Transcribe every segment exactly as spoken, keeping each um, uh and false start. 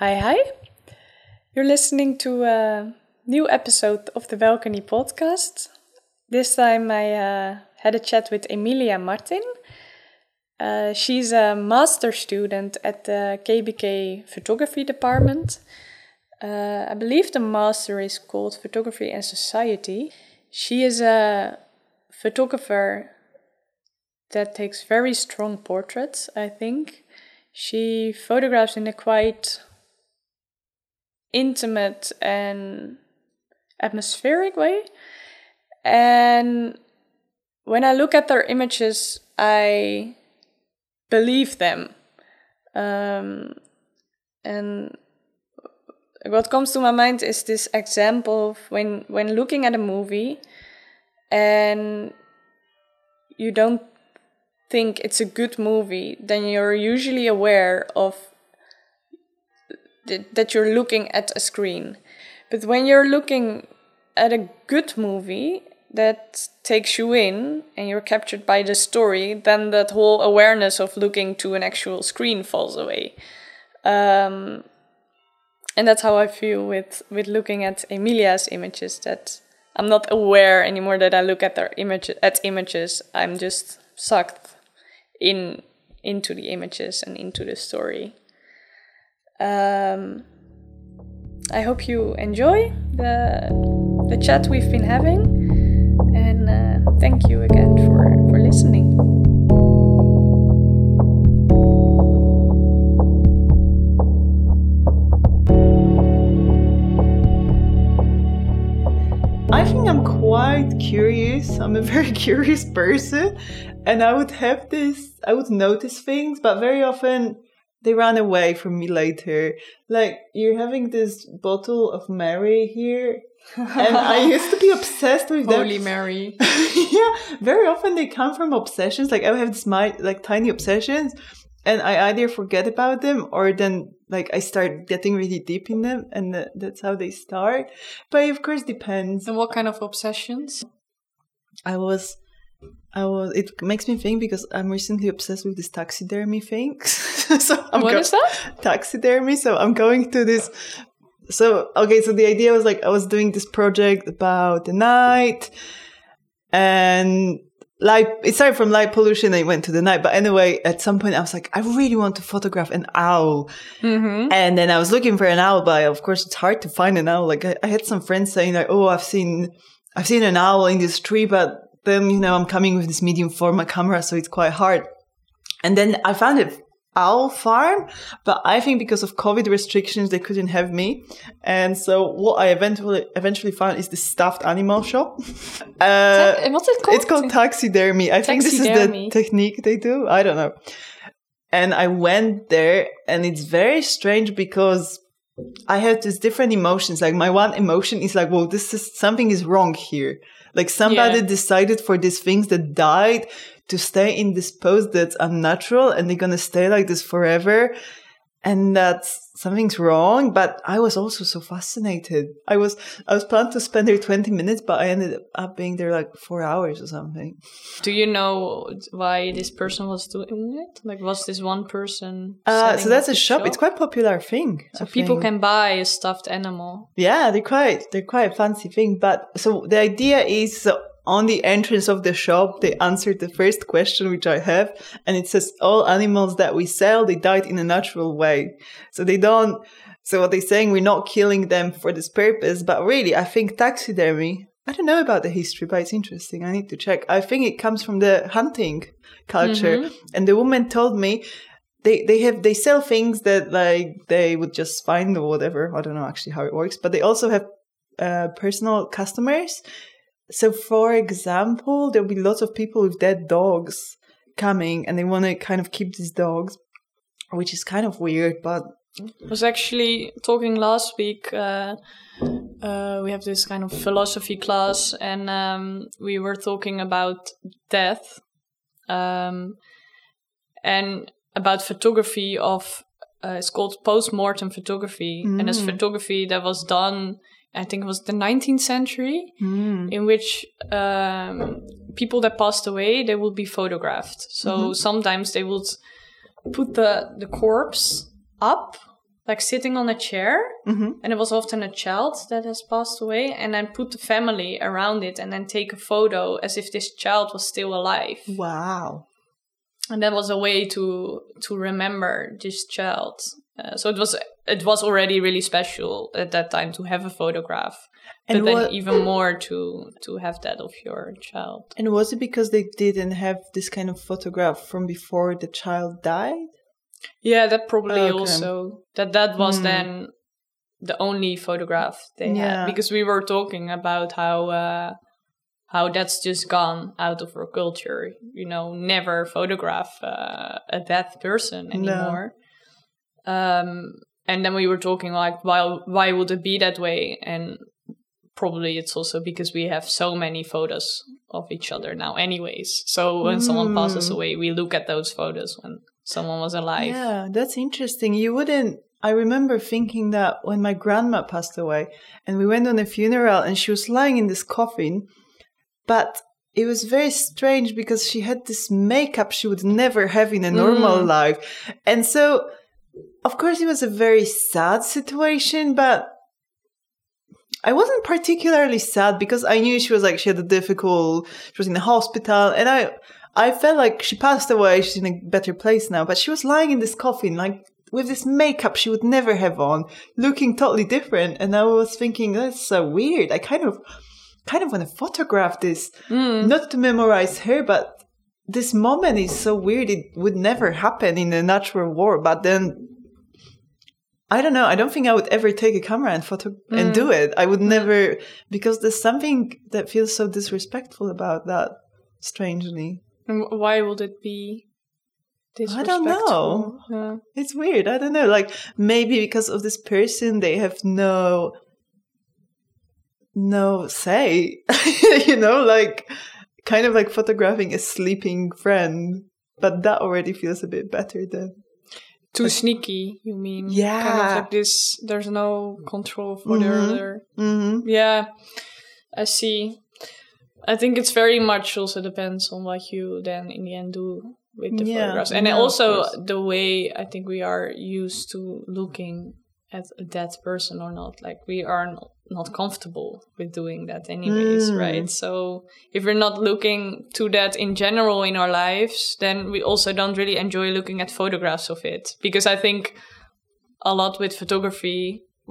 Hi, hi. You're listening to a new episode of the Balcony podcast. This time I uh, had a chat with Emilia Martin. Uh, she's a master student at the K B K photography department. Uh, I believe the master is called Photography and Society. She is a photographer that takes very strong portraits, I think. She photographs in a quite intimate and atmospheric way. And when I look at their images, I believe them. Um, and what comes to my mind is this example of when, when looking at a movie and you don't think it's a good movie, then you're usually aware of th- that you're looking at a screen. But when you're looking at a good movie that takes you in and you're captured by the story, then that whole awareness of looking to an actual screen falls away. Um, and that's how I feel with, with looking at Emilia's images, that I'm not aware anymore that I look at their image, at images. I'm just sucked in into the images and into the story. Um, I hope you enjoy the the chat we've been having, and uh, thank you again for, for listening. I think I'm quite curious. I'm a very curious person, and I would have this, I would notice things, but very often they run away from me later. Like, you're having this bottle of Mary here, and I used to be obsessed with them. Holy Mary. Yeah, very often they come from obsessions. Like, I would have this, my, like, tiny obsessions, and I either forget about them or then, like, I start getting really deep in them, and th- that's how they start. But it, of course, depends. And what kind of obsessions? I was, I was. It makes me think, because I'm recently obsessed with this taxidermy thing. so I'm what go- is that? Taxidermy. So I'm going to this. So okay. So the idea was, like, I was doing this project about the night, and light, it started from light pollution and it went to the night. But anyway, at some point I was like, I really want to photograph an owl. Mm-hmm. And then I was looking for an owl, but of course it's hard to find an owl. Like, I, I had some friends saying, like, oh, I've seen, I've seen an owl in this tree, but then, you know, I'm coming with this medium format camera, so it's quite hard. And then I found an owl farm, but I think because of COVID restrictions, they couldn't have me. And so what I eventually eventually found is the stuffed animal shop. Uh, and what's it called? It's called taxidermy. I taxidermy. think this is the technique they do. I don't know. And I went there, and it's very strange because I had these different emotions. Like, my one emotion is like, well, this is, something is wrong here. Like, somebody yeah. decided for these things that died to stay in this pose that's unnatural, and they're going to stay like this forever. And that's, something's wrong. But I was also so fascinated. I was, I was planned to spend there twenty minutes, but I ended up being there like four hours or something. Do you know why this person was doing it? Like, was this one person? Uh, so that's a shop. shop. It's quite a popular thing. So I people think. can buy a stuffed animal. Yeah, they're quite, they're quite a fancy thing. But so the idea is, so on the entrance of the shop, they answered the first question, which I have. And it says, all animals that we sell, they died in a natural way. So they don't, so what they're saying, we're not killing them for this purpose. But really, I think taxidermy, I don't know about the history, but it's interesting. I need to check. I think it comes from the hunting culture. Mm-hmm. And the woman told me they, they have, they sell things that, like, they would just find or whatever. I don't know actually how it works, but they also have uh, personal customers. So, for example, there'll be lots of people with dead dogs coming, and they want to kind of keep these dogs, which is kind of weird, but... I was actually talking last week. Uh, uh, we have this kind of philosophy class, and um, we were talking about death um, and about photography of... Uh, it's called post-mortem photography. Mm. And it's photography that was done... I think it was the nineteenth century, mm. in which um, people that passed away, they would be photographed. So mm-hmm. sometimes they would put the, the corpse up like sitting on a chair, mm-hmm. and it was often a child that has passed away, and then put the family around it and then take a photo as if this child was still alive. Wow. And that was a way to to remember this child. Uh, so it was it was already really special at that time to have a photograph. And but what, then even more to to have that of your child. And was it because they didn't have this kind of photograph from before the child died? Yeah, that probably okay. also. That that was mm. then the only photograph they yeah. had. Because we were talking about how... Uh, How that's just gone out of our culture, you know, never photograph uh, a dead person anymore. No. Um, and then we were talking like, why, why would it be that way? And probably it's also because we have so many photos of each other now anyways. So when mm. someone passes away, we look at those photos when someone was alive. Yeah, that's interesting. You wouldn't. I remember thinking that when my grandma passed away and we went on a funeral and she was lying in this coffin. But it was very strange because she had this makeup she would never have in a normal mm. life. And so, of course, it was a very sad situation, but I wasn't particularly sad because I knew she was like, she had a difficult, she was in the hospital. And I, I felt like she passed away, she's in a better place now, but she was lying in this coffin, like with this makeup she would never have on, looking totally different. And I was thinking, that's so weird. I kind of... kind of want to photograph this, mm. not to memorize her, but this moment is so weird. It would never happen in a natural war. But then, I don't know. I don't think I would ever take a camera and photo mm. and do it. I would never, because there's something that feels so disrespectful about that, strangely. And why would it be disrespectful? I don't know. Yeah. It's weird. I don't know. Like, maybe because of this person, they have no... no say, you know, like kind of like photographing a sleeping friend, but that already feels a bit better than too like, sneaky. You mean, yeah, kind of like this. There's no control for mm-hmm. the other. Mm-hmm. Yeah, I see. I think it's very much also depends on what you then in the end do with the yeah. photographs, and yeah, also the way I think we are used to looking at a dead person or not. Like we are not. not comfortable with doing that anyways, mm. right? So if we're not looking to that in general in our lives, then we also don't really enjoy looking at photographs of it. Because I think a lot with photography,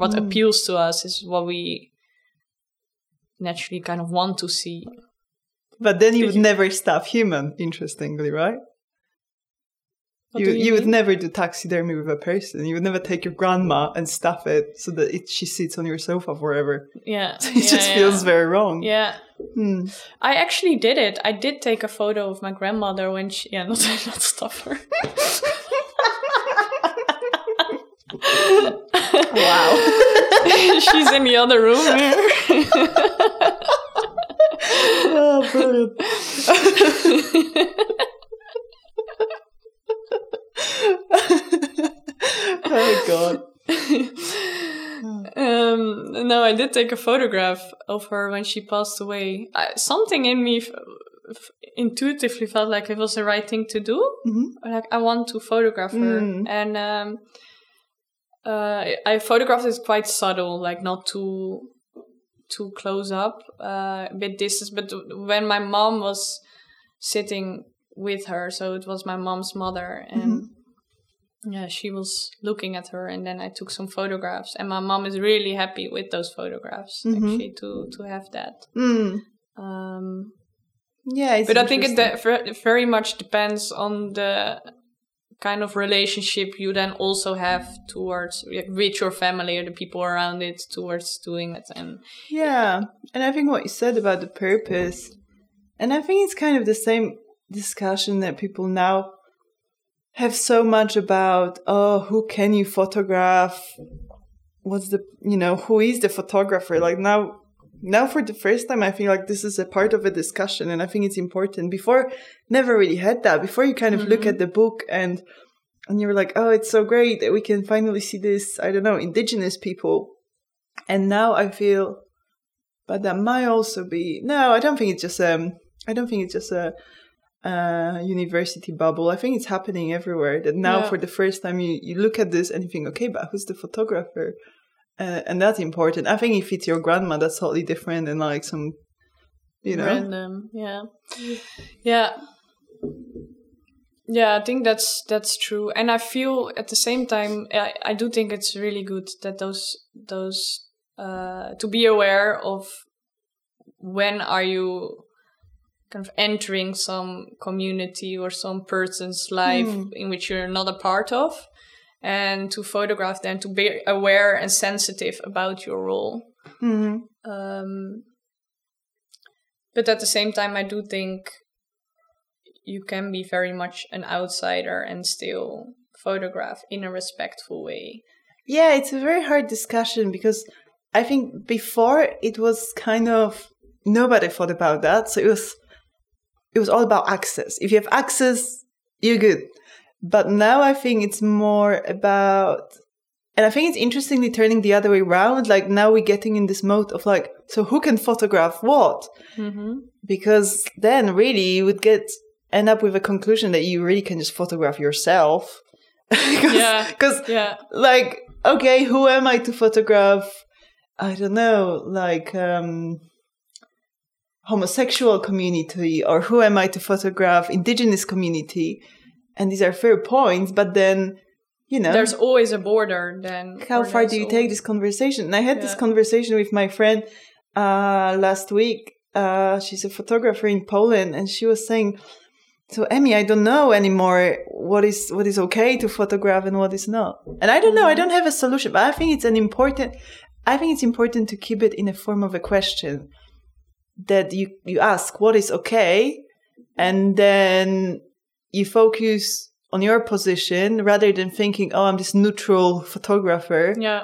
what mm. appeals to us is what we naturally kind of want to see. But then you Did would you... never stab human, interestingly, right? You, you you would mean? Never do taxidermy with a person. You would never take your grandma and stuff it so that it, she sits on your sofa forever. Yeah. So it yeah, just yeah. feels very wrong. Yeah. Hmm. I actually did it. I did take a photo of my grandmother when she... Yeah, not, not stuff her. Wow. She's in the other room here. Oh, brilliant. Oh God. um, no, I did take a photograph of her when she passed away. I, something in me f- f- intuitively felt like it was the right thing to do. Mm-hmm. Like I want to photograph her, mm. and um, uh, I photographed it quite subtle, like not too too close up, uh, a bit distance. But when my mom was sitting with her, so it was my mom's mother, and mm-hmm. yeah, she was looking at her, and then I took some photographs, and my mom is really happy with those photographs, mm-hmm. actually, to to have that. Mm. Um, yeah, it's but I think it de- very much depends on the kind of relationship you then also have towards with your family or the people around it towards doing it, and yeah, and I think what you said about the purpose, and I think it's kind of the same discussion that people now have so much about, oh, who can you photograph? What's the, you know, who is the photographer? Like now, now for the first time, I feel like this is a part of a discussion, and I think it's important. Before, never really had that. Before, you kind of mm-hmm. look at the book and and you're like, oh, it's so great that we can finally see this, I don't know, indigenous people. And now I feel, but that might also be, no, I don't think it's just, um, I don't think it's just a, uh, university bubble. I think it's happening everywhere. That now yeah. for the first time you, you look at this and you think, okay, but who's the photographer? Uh, and that's important. I think if it's your grandma, that's totally different than like some, you know. Random, yeah. Yeah. Yeah, I think that's that's true. And I feel at the same time, I, I do think it's really good that those, those uh, to be aware of when are you kind of entering some community or some person's life mm. in which you're not a part of. And to photograph them, to be aware and sensitive about your role. Mm-hmm. Um, but at the same time, I do think you can be very much an outsider and still photograph in a respectful way. Yeah, it's a very hard discussion because I think before it was kind of, nobody thought about that. So it was, it was all about access. If you have access, you're good. But now I think it's more about, and I think it's interestingly turning the other way around. Like now we're getting in this mode of like, so who can photograph what? Mm-hmm. Because then really you would get, end up with a conclusion that you really can just photograph yourself. Because yeah. yeah. like, okay, who am I to photograph? I don't know, like um, homosexual community, or who am I to photograph indigenous community? And these are fair points, but then, you know. There's always a border then. How far do you always... take this conversation? And I had yeah. this conversation with my friend uh, last week. Uh, she's a photographer in Poland, and she was saying, so, Emmy, I don't know anymore what is what is okay to photograph and what is not. And I don't know. I don't have a solution, but I think it's an important, I think it's important to keep it in a form of a question that you, you ask what is okay, and then... you focus on your position rather than thinking, oh, I'm this neutral photographer. Yeah.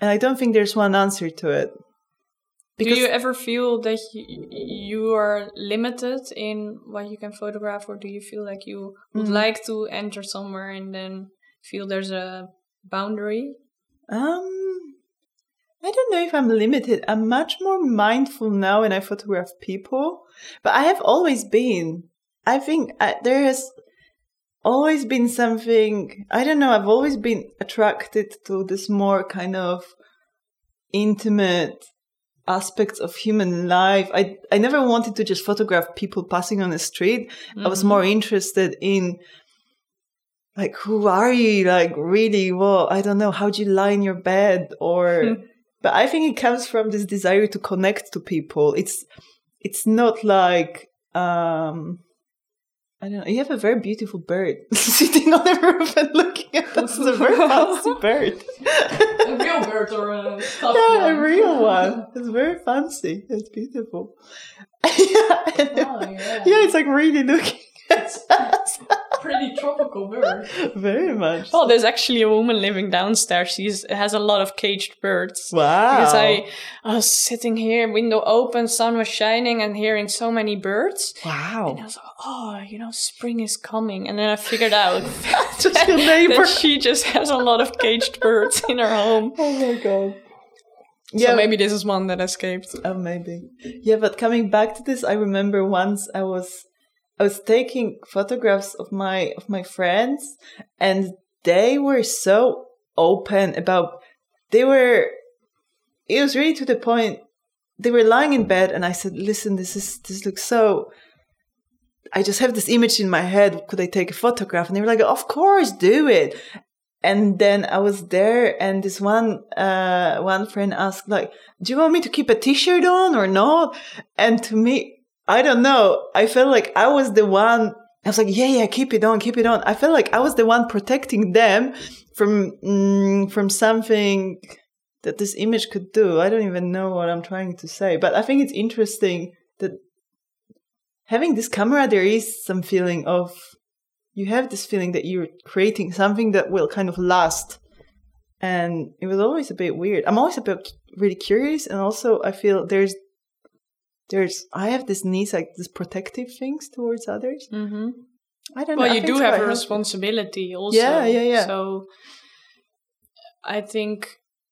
And I don't think there's one answer to it. Because do you ever feel that y- you are limited in what you can photograph, or do you feel like you would mm-hmm. like to enter somewhere and then feel there's a boundary? Um, I don't know if I'm limited. I'm much more mindful now when I photograph people, but I have always been. I think I, there has... always been something, I don't know, I've always been attracted to this more kind of intimate aspects of human life. I I never wanted to just photograph people passing on the street. Mm-hmm. I was more interested in, like, who are you? Like, really, well, I don't know, how do you lie in your bed? Or, but I think it comes from this desire to connect to people. It's, it's not like... um I don't know. You have a very beautiful bird sitting on the roof and looking at us. It's a very fancy bird. A real bird or a stuffed yeah, one? Yeah, a real one. It's very fancy. It's beautiful. yeah. Oh, yeah. yeah, it's like really looking at it's us. Pretty tropical bird. Very much. Oh, there's actually a woman living downstairs. She has a lot of caged birds. Wow. Because I, I was sitting here, window open, sun was shining, and hearing so many birds. Wow. And I was like, oh, you know, spring is coming. And then I figured out just your neighbor. That she just has a lot of caged birds in her home. Oh, my God. Yeah, so maybe this is one that escaped. Oh, maybe. Yeah, but coming back to this, I remember once I was I was taking photographs of my of my friends, and they were so open about, they were, it was really to the point, they were lying in bed, and I said, listen, this is this looks so... I just have this image in my head. Could I take a photograph? And they were like, of course, do it. And then I was there, and this one uh, one friend asked, like, do you want me to keep a T-shirt on or not? And to me, I don't know. I felt like I was the one. I was like, yeah, yeah, keep it on, keep it on. I felt like I was the one protecting them from mm, from something that this image could do. I don't even know what I'm trying to say. But I think it's interesting that having this camera, there is some feeling of, you have this feeling that you're creating something that will kind of last. And it was always a bit weird. I'm always a bit really curious. And also I feel there's, there's, I have this need, like this protective things towards others. Mm-hmm. I don't well, know. Well, you do so have I a responsibility have... also. Yeah, yeah, yeah. So I think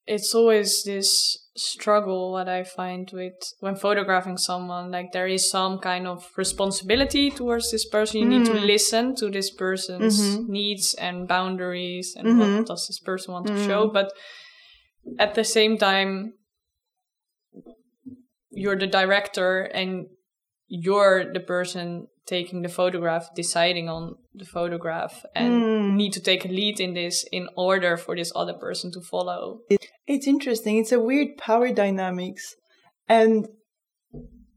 it's always this struggle what I find with when photographing someone. Like, there is some kind of responsibility towards this person. You mm. need to listen to this person's mm-hmm. needs and boundaries and mm-hmm. what does this person want mm-hmm. to show. But at the same time, you're the director and you're the person taking the photograph, deciding on the photograph, and mm. need to take a lead in this in order for this other person to follow. It's interesting. It's a weird power dynamics. And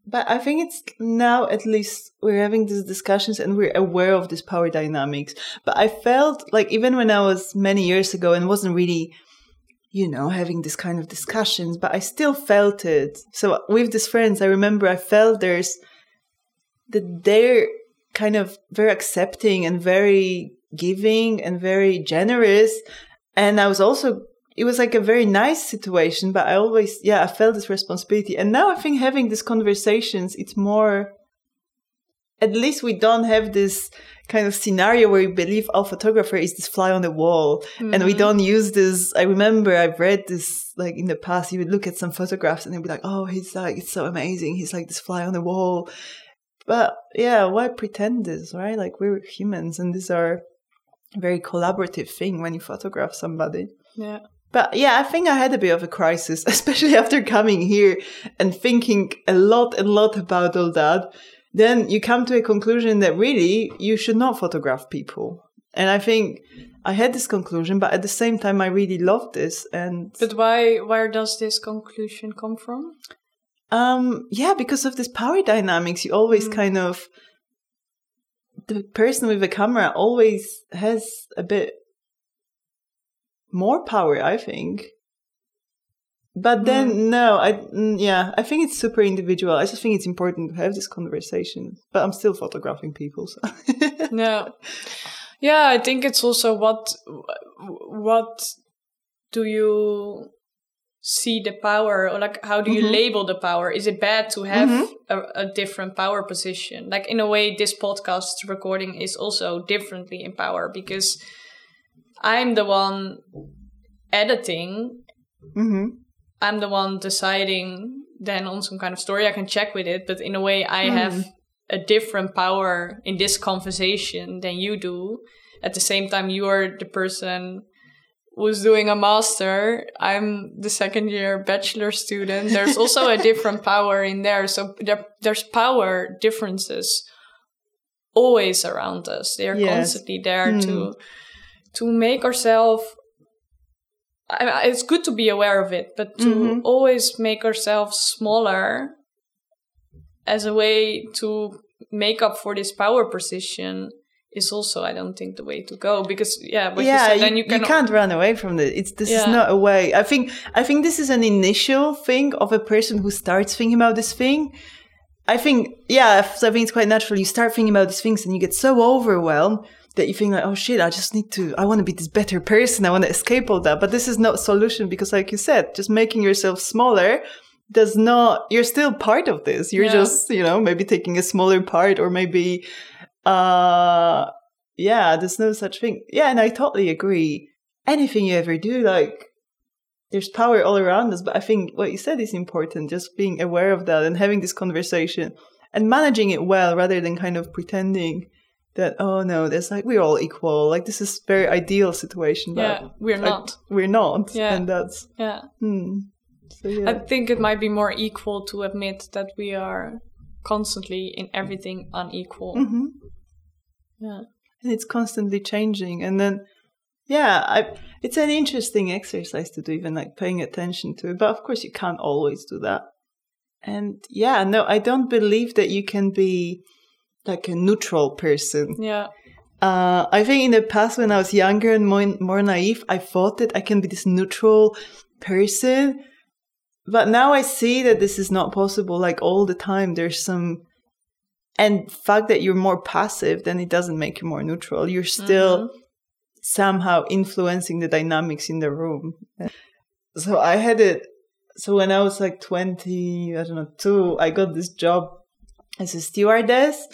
but I think it's now, at least, we're having these discussions and we're aware of this power dynamics. But I felt like even when I was many years ago and wasn't really, you know, having this kind of discussions, but I still felt it. So with these friends, I remember I felt there's that they're kind of very accepting and very giving and very generous. And I was also, it was like a very nice situation, but I always, yeah, I felt this responsibility. And now I think having these conversations, it's more, at least we don't have this kind of scenario where we believe our photographer is this fly on the wall. Mm-hmm. And we don't use this. I remember I've read this, like in the past, you would look at some photographs and they'd be like, oh, he's like, it's so amazing. He's like this fly on the wall. But yeah, why pretend this, right? Like, we're humans and these are a very collaborative thing when you photograph somebody. Yeah. But yeah, I think I had a bit of a crisis, especially after coming here and thinking a lot and lot about all that. Then you come to a conclusion that really you should not photograph people. And I think I had this conclusion, but at the same time, I really loved this. And But why? Where does this conclusion come from? Um, yeah, because of this power dynamics, you always mm. kind of, the person with a camera always has a bit more power, I think. But then, mm. no, I, yeah, I think it's super individual. I just think it's important to have this conversation, but I'm still photographing people. So. No. Yeah, I think it's also what, what do you see the power, or like how do you mm-hmm. label the power? Is it bad to have mm-hmm. a, a different power position? Like, in a way, this podcast recording is also differently in power, because I'm the one editing, mm-hmm. I'm the one deciding then on some kind of story. I can check with it, but in a way I mm-hmm. have a different power in this conversation than you do. At the same time, you are the person was doing a master. I'm the second year bachelor student. There's also a different power in there. So there, there's power differences always around us. They are yes. constantly there mm. to to make ourselves. I, it's good to be aware of it, but to mm-hmm. always make ourselves smaller as a way to make up for this power position is also, I don't think, the way to go, because yeah, what yeah, you said, then you, you, cannot... you can't run away from it. It's this yeah. is not a way. I think I think this is an initial thing of a person who starts thinking about this thing. I think yeah, so I think it's quite natural. You start thinking about these things, and you get so overwhelmed that you think like, oh shit, I just need to. I want to be this better person. I want to escape all that. But this is not a solution, because, like you said, just making yourself smaller does not. You're still part of this. You're yeah. just, you know, maybe taking a smaller part, or maybe. Uh, yeah, there's no such thing. Yeah, and I totally agree. Anything you ever do, like, there's power all around us. But I think what you said is important, just being aware of that and having this conversation and managing it well, rather than kind of pretending that, oh no, there's like, we're all equal. Like, this is very ideal situation. But yeah, we're not. I, we're not. Yeah. And that's... Yeah. Hmm. So, yeah. I think it might be more equal to admit that we are constantly in everything unequal. Mm-hmm. Yeah, and it's constantly changing. And then, yeah, I, it's an interesting exercise to do, even like paying attention to it. But of course, you can't always do that. And yeah, no, I don't believe that you can be like a neutral person. Yeah. Uh, I think in the past, when I was younger and more, more naive, I thought that I can be this neutral person. But now I see that this is not possible. Like, all the time, there's some... And the fact that you're more passive, then it doesn't make you more neutral. You're still mm-hmm. somehow influencing the dynamics in the room. So I had it. So when I was like twenty, I don't know, two, I got this job as a stewardess.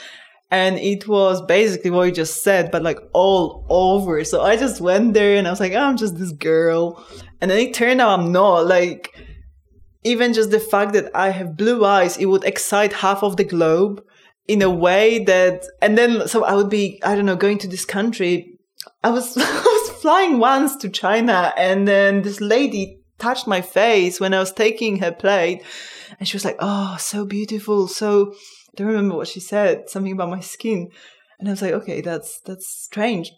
And it was basically what you just said, but like all over. So I just went there and I was like, oh, I'm just this girl. And then it turned out I'm not. Like... even just the fact that I have blue eyes, it would excite half of the globe in a way that, and then, so I would be, I don't know, going to this country. I was, I was flying once to China, and then this lady touched my face when I was taking her plate, and she was like, oh, so beautiful. So I don't remember what she said, something about my skin. And I was like, okay, that's, that's strange.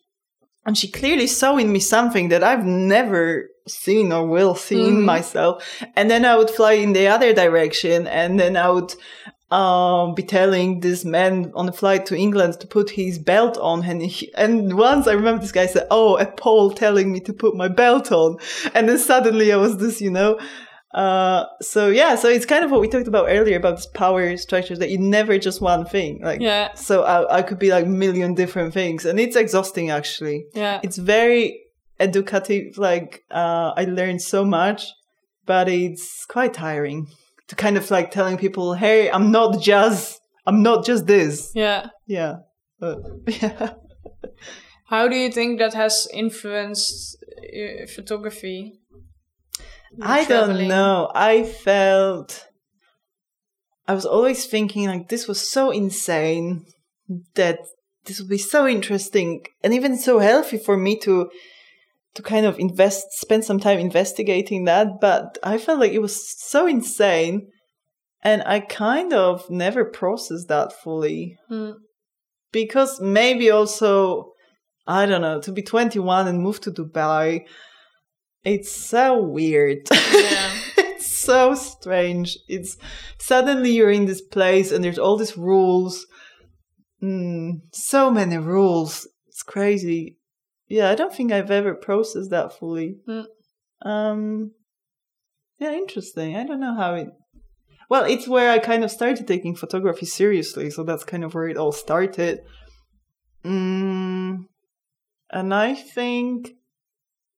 And she clearly saw in me something that I've never seen or will see mm. in myself. And then I would fly in the other direction. And then I would um, be telling this man on the flight to England to put his belt on. And, he, and once I remember this guy said, oh, a Pole telling me to put my belt on. And then suddenly I was this, you know. Uh, so, yeah, so it's kind of what we talked about earlier about this power structure, that you never just one thing. Like, yeah. So I, I could be like a million different things, and it's exhausting, actually. Yeah. It's very educative. Like, uh, I learned so much, but it's quite tiring to kind of like telling people, hey, I'm not just, I'm not just this. Yeah. Yeah. But, yeah. How do you think that has influenced uh, photography? I traveling. don't know. I felt I was always thinking like this was so insane that this would be so interesting and even so healthy for me to to kind of invest spend some time investigating that, but I felt like it was so insane and I kind of never processed that fully. Mm. Because maybe also I don't know, to be twenty-one and move to Dubai, it's so weird. Yeah. It's so strange. It's suddenly you're in this place and there's all these rules. Mm, so many rules. It's crazy. Yeah, I don't think I've ever processed that fully. Mm. Um, yeah, interesting. I don't know how it... Well, it's where I kind of started taking photography seriously. So that's kind of where it all started. Mm, and I think...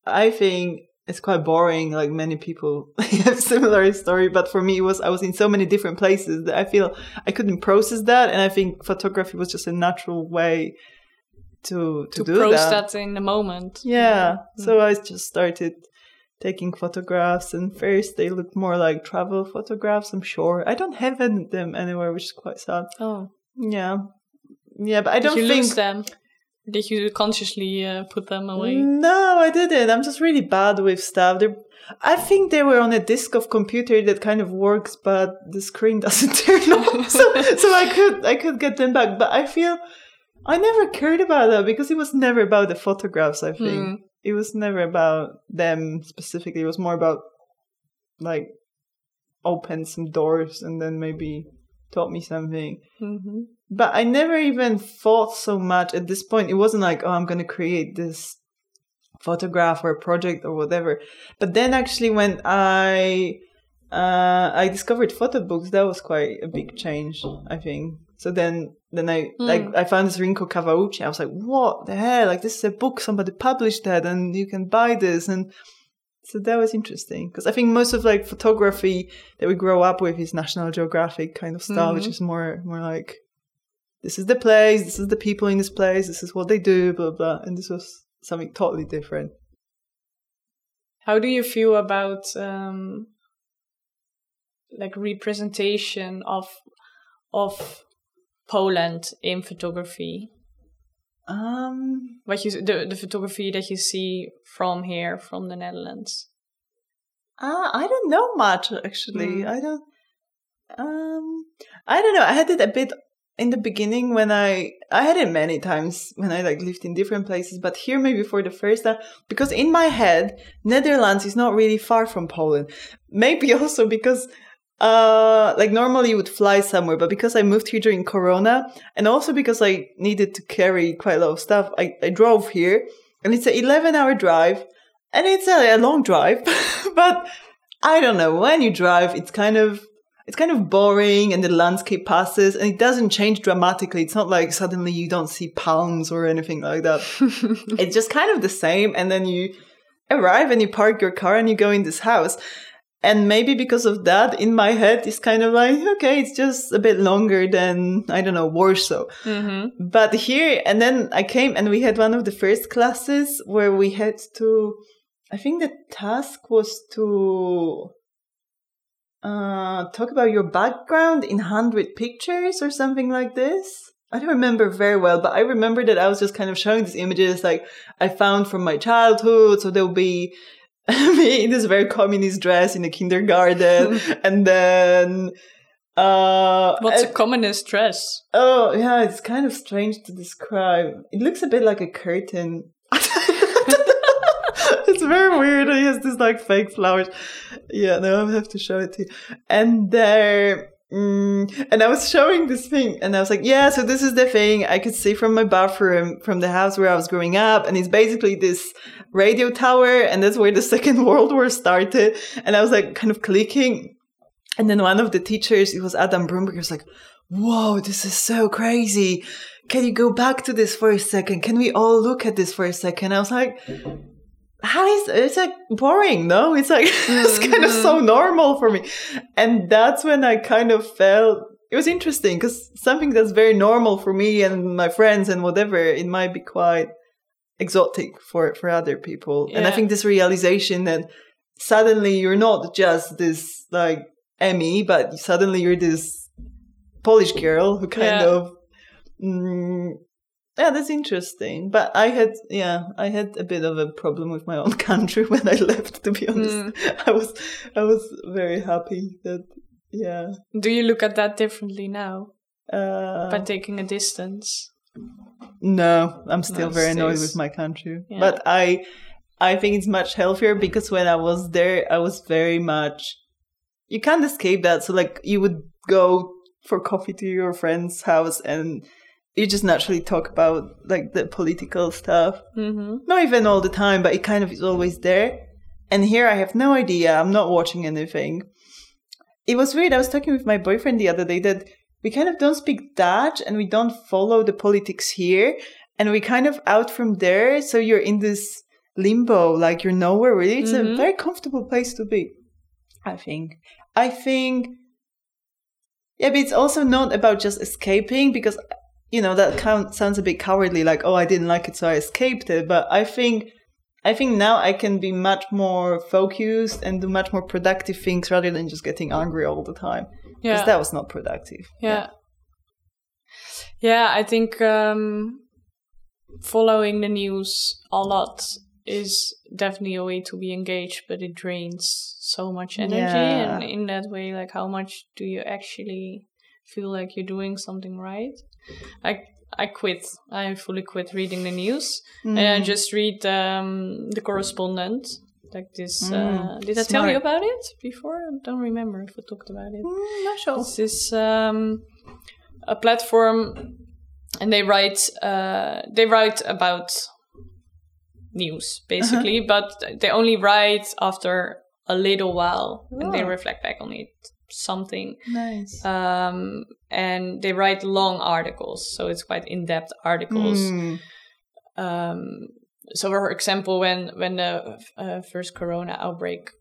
I think... it's quite boring, like many people have similar story, but for me it was I was in so many different places that I feel I couldn't process that, and I think photography was just a natural way to to, to do process that. that in the moment. Yeah. Mm-hmm. So I just started taking photographs, and first they looked more like travel photographs, I'm sure. I don't have them anywhere, which is quite sad. Oh. Yeah. Yeah, but I don't Did you think lose them? Did you consciously uh, put them away? No, I didn't. I'm just really bad with stuff. They're, I think they were on a disk of computer that kind of works, but the screen doesn't turn on. so, so I could I could get them back. But I feel I never cared about that because it was never about the photographs, I think. Mm. It was never about them specifically. It was more about, like, open some doors and then maybe taught me something. Mm-hmm. But I never even thought so much at this point. It wasn't like, oh, I'm going to create this photograph or a project or whatever. But then actually when I uh, I discovered photo books, that was quite a big change, I think. So then then I mm. like I found this Rinko Kawauchi. I was like, what the hell? Like, this is a book. Somebody published that and you can buy this. And so that was interesting because I think most of like photography that we grow up with is National Geographic kind of style, mm-hmm. which is more more like... this is the place, this is the people in this place, this is what they do, blah, blah. And this was something totally different. How do you feel about, um, like, representation of of Poland in photography? Um, what you the, the photography that you see from here, from the Netherlands? Uh, I don't know much, actually. Mm. I don't... Um, I don't know. I had it a bit... in the beginning when I, I had it many times when I like lived in different places, but here maybe for the first time, because in my head, Netherlands is not really far from Poland. Maybe also because, uh, like normally you would fly somewhere, but because I moved here during Corona and also because I needed to carry quite a lot of stuff, I, I drove here and it's an eleven hour drive and it's a, a long drive, but I don't know, when you drive, it's kind of, It's kind of boring and the landscape passes and it doesn't change dramatically. It's not like suddenly you don't see palms or anything like that. It's just kind of the same. And then you arrive and you park your car and you go in this house. And maybe because of that, in my head, it's kind of like, okay, it's just a bit longer than, I don't know, Warsaw. Mm-hmm. But here, and then I came and we had one of the first classes where we had to, I think the task was to... uh, talk about your background in one hundred pictures or something like this. I don't remember very well, but I remember that I was just kind of showing these images like I found from my childhood. So there'll be me in this very communist dress in the kindergarten. And then... Uh, What's I, a communist dress? Oh, yeah, it's kind of strange to describe. It looks a bit like a curtain. It's very weird. It has this like fake flowers. Yeah, no, I'll have to show it to you. And there... Mm, and I was showing this thing and I was like, yeah, so this is the thing I could see from my bathroom from the house where I was growing up. And it's basically this radio tower. And that's where the Second World War started. And I was like kind of clicking. And then one of the teachers, it was Adam Brunberg, was like, whoa, this is so crazy. Can you go back to this for a second? Can we all look at this for a second? I was like... How is it's like boring, no? It's like it's kind of so normal for me, and that's when I kind of felt it was interesting because something that's very normal for me and my friends and whatever, it might be quite exotic for for other people. Yeah. And I think this realization that suddenly you're not just this like Emmy, but suddenly you're this Polish girl who kind yeah. of. Mm, Yeah, that's interesting. But I had, yeah, I had a bit of a problem with my own country when I left, to be honest. Mm. I was, I was very happy that, yeah. Do you look at that differently now? Uh, by taking a distance? No, I'm still no, very stays. annoyed with my country. Yeah. But I, I think it's much healthier because when I was there, I was very much, you can't escape that. So like you would go for coffee to your friend's house and you just naturally talk about like the political stuff. Mm-hmm. Not even all the time, but it kind of is always there. And here I have no idea. I'm not watching anything. It was weird. I was talking with my boyfriend the other day that we kind of don't speak Dutch and we don't follow the politics here. And we kind of out from there. So you're in this limbo, like you're nowhere really. It's mm-hmm. a very comfortable place to be, I think. I think, yeah, but it's also not about just escaping because... You know, that count sounds a bit cowardly, like, oh, I didn't like it, so I escaped it. But I think I think now I can be much more focused and do much more productive things rather than just getting angry all the time. Yeah. Because that was not productive. Yeah. Yeah, yeah I think um, following the news a lot is definitely a way to be engaged, but it drains so much energy. Yeah. And in that way, like, how much do you actually feel like you're doing something right? I I quit. I fully quit reading the news. Mm. And I just read um, The Correspondent. Like this... Mm. Uh, did Smart. I tell you about it before? I don't remember if I talked about it. Mm, not sure. This is um, a platform and they write, uh, they write about news, basically. Uh-huh. But they only write after a little while. Oh. And they reflect back on it. Something nice um and they write long articles, so it's quite in-depth articles. mm. Um so for example, when when the uh, first corona outbreak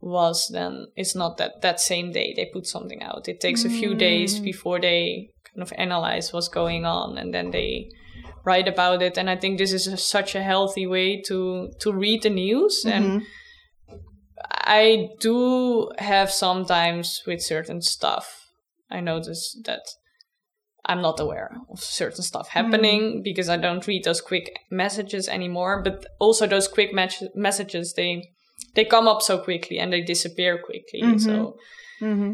was, then it's not that that same day they put something out. It takes mm. a few days before they kind of analyze what's going on, and then they write about it. And I think this is a, such a healthy way to to read the news. mm-hmm. And I do have sometimes with certain stuff, I notice that I'm not aware of certain stuff happening mm. because I don't read those quick messages anymore. But also those quick match- messages, they they come up so quickly and they disappear quickly. Mm-hmm. So mm-hmm.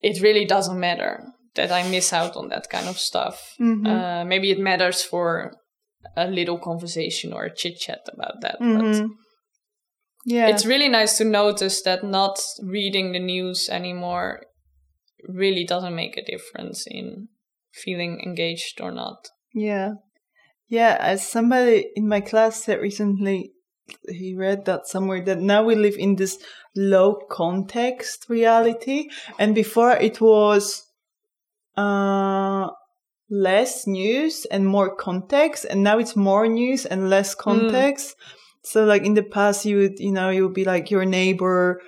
it really doesn't matter that I miss out on that kind of stuff. Mm-hmm. Uh, maybe it matters for a little conversation or a chit-chat about that. Mm-hmm. But yeah, it's really nice to notice that not reading the news anymore really doesn't make a difference in feeling engaged or not. Yeah. Yeah, as somebody in my class said recently, he read that somewhere, that now we live in this low context reality. And before it was uh, less news and more context. And now it's more news and less context. Mm. So, like, in the past, you would, you know, you would be, like, your neighbor,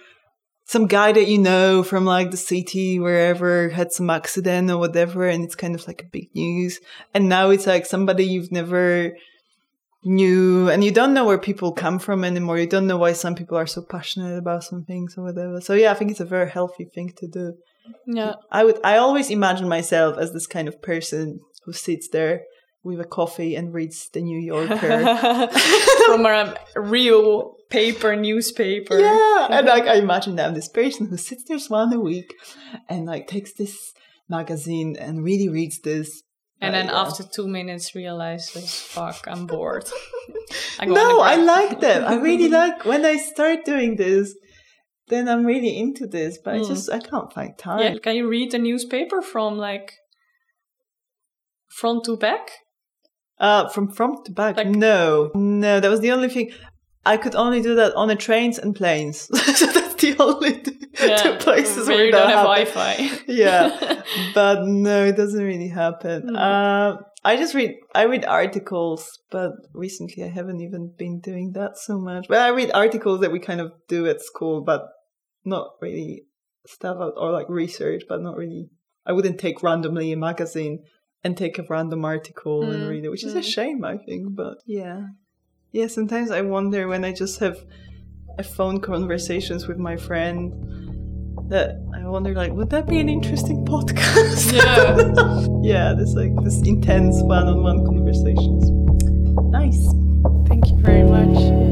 some guy that you know from, like, the city, wherever, had some accident or whatever, and it's kind of, like, a big news. And now it's, like, somebody you've never new, and you don't know where people come from anymore. You don't know why some people are so passionate about some things or whatever. So yeah, I think it's a very healthy thing to do. Yeah, I would. I always imagine myself as this kind of person who sits there with a coffee and reads the New Yorker from a real paper newspaper. Yeah, and like I imagine that I'm this person who sits there one a week and like takes this magazine and really reads this. And then uh, after two minutes realizes, fuck, I'm bored. I no, I like them. I really like when I start doing this. Then I'm really into this, but mm. I just I can't find time. Yeah, can you read the newspaper from like front to back? Uh, from front to back? Like, no, no, that was the only thing. I could only do that on the trains and planes. So that's the only two, yeah, two places where you don't have Wi-Fi. Yeah, but no, it doesn't really happen. Mm. Uh, I just read. I read articles, but recently I haven't even been doing that so much. Well, I read articles that we kind of do at school, but not really stuff out or like research, but not really. I wouldn't take randomly a magazine and take a random article mm. and read it, which is mm. a shame, I think. But yeah, yeah. Sometimes I wonder when I just have a phone conversations with my friend that I wonder, like, would that be an interesting podcast? Yeah. Yeah, this like this intense one-on-one conversations. Nice. Thank you very much.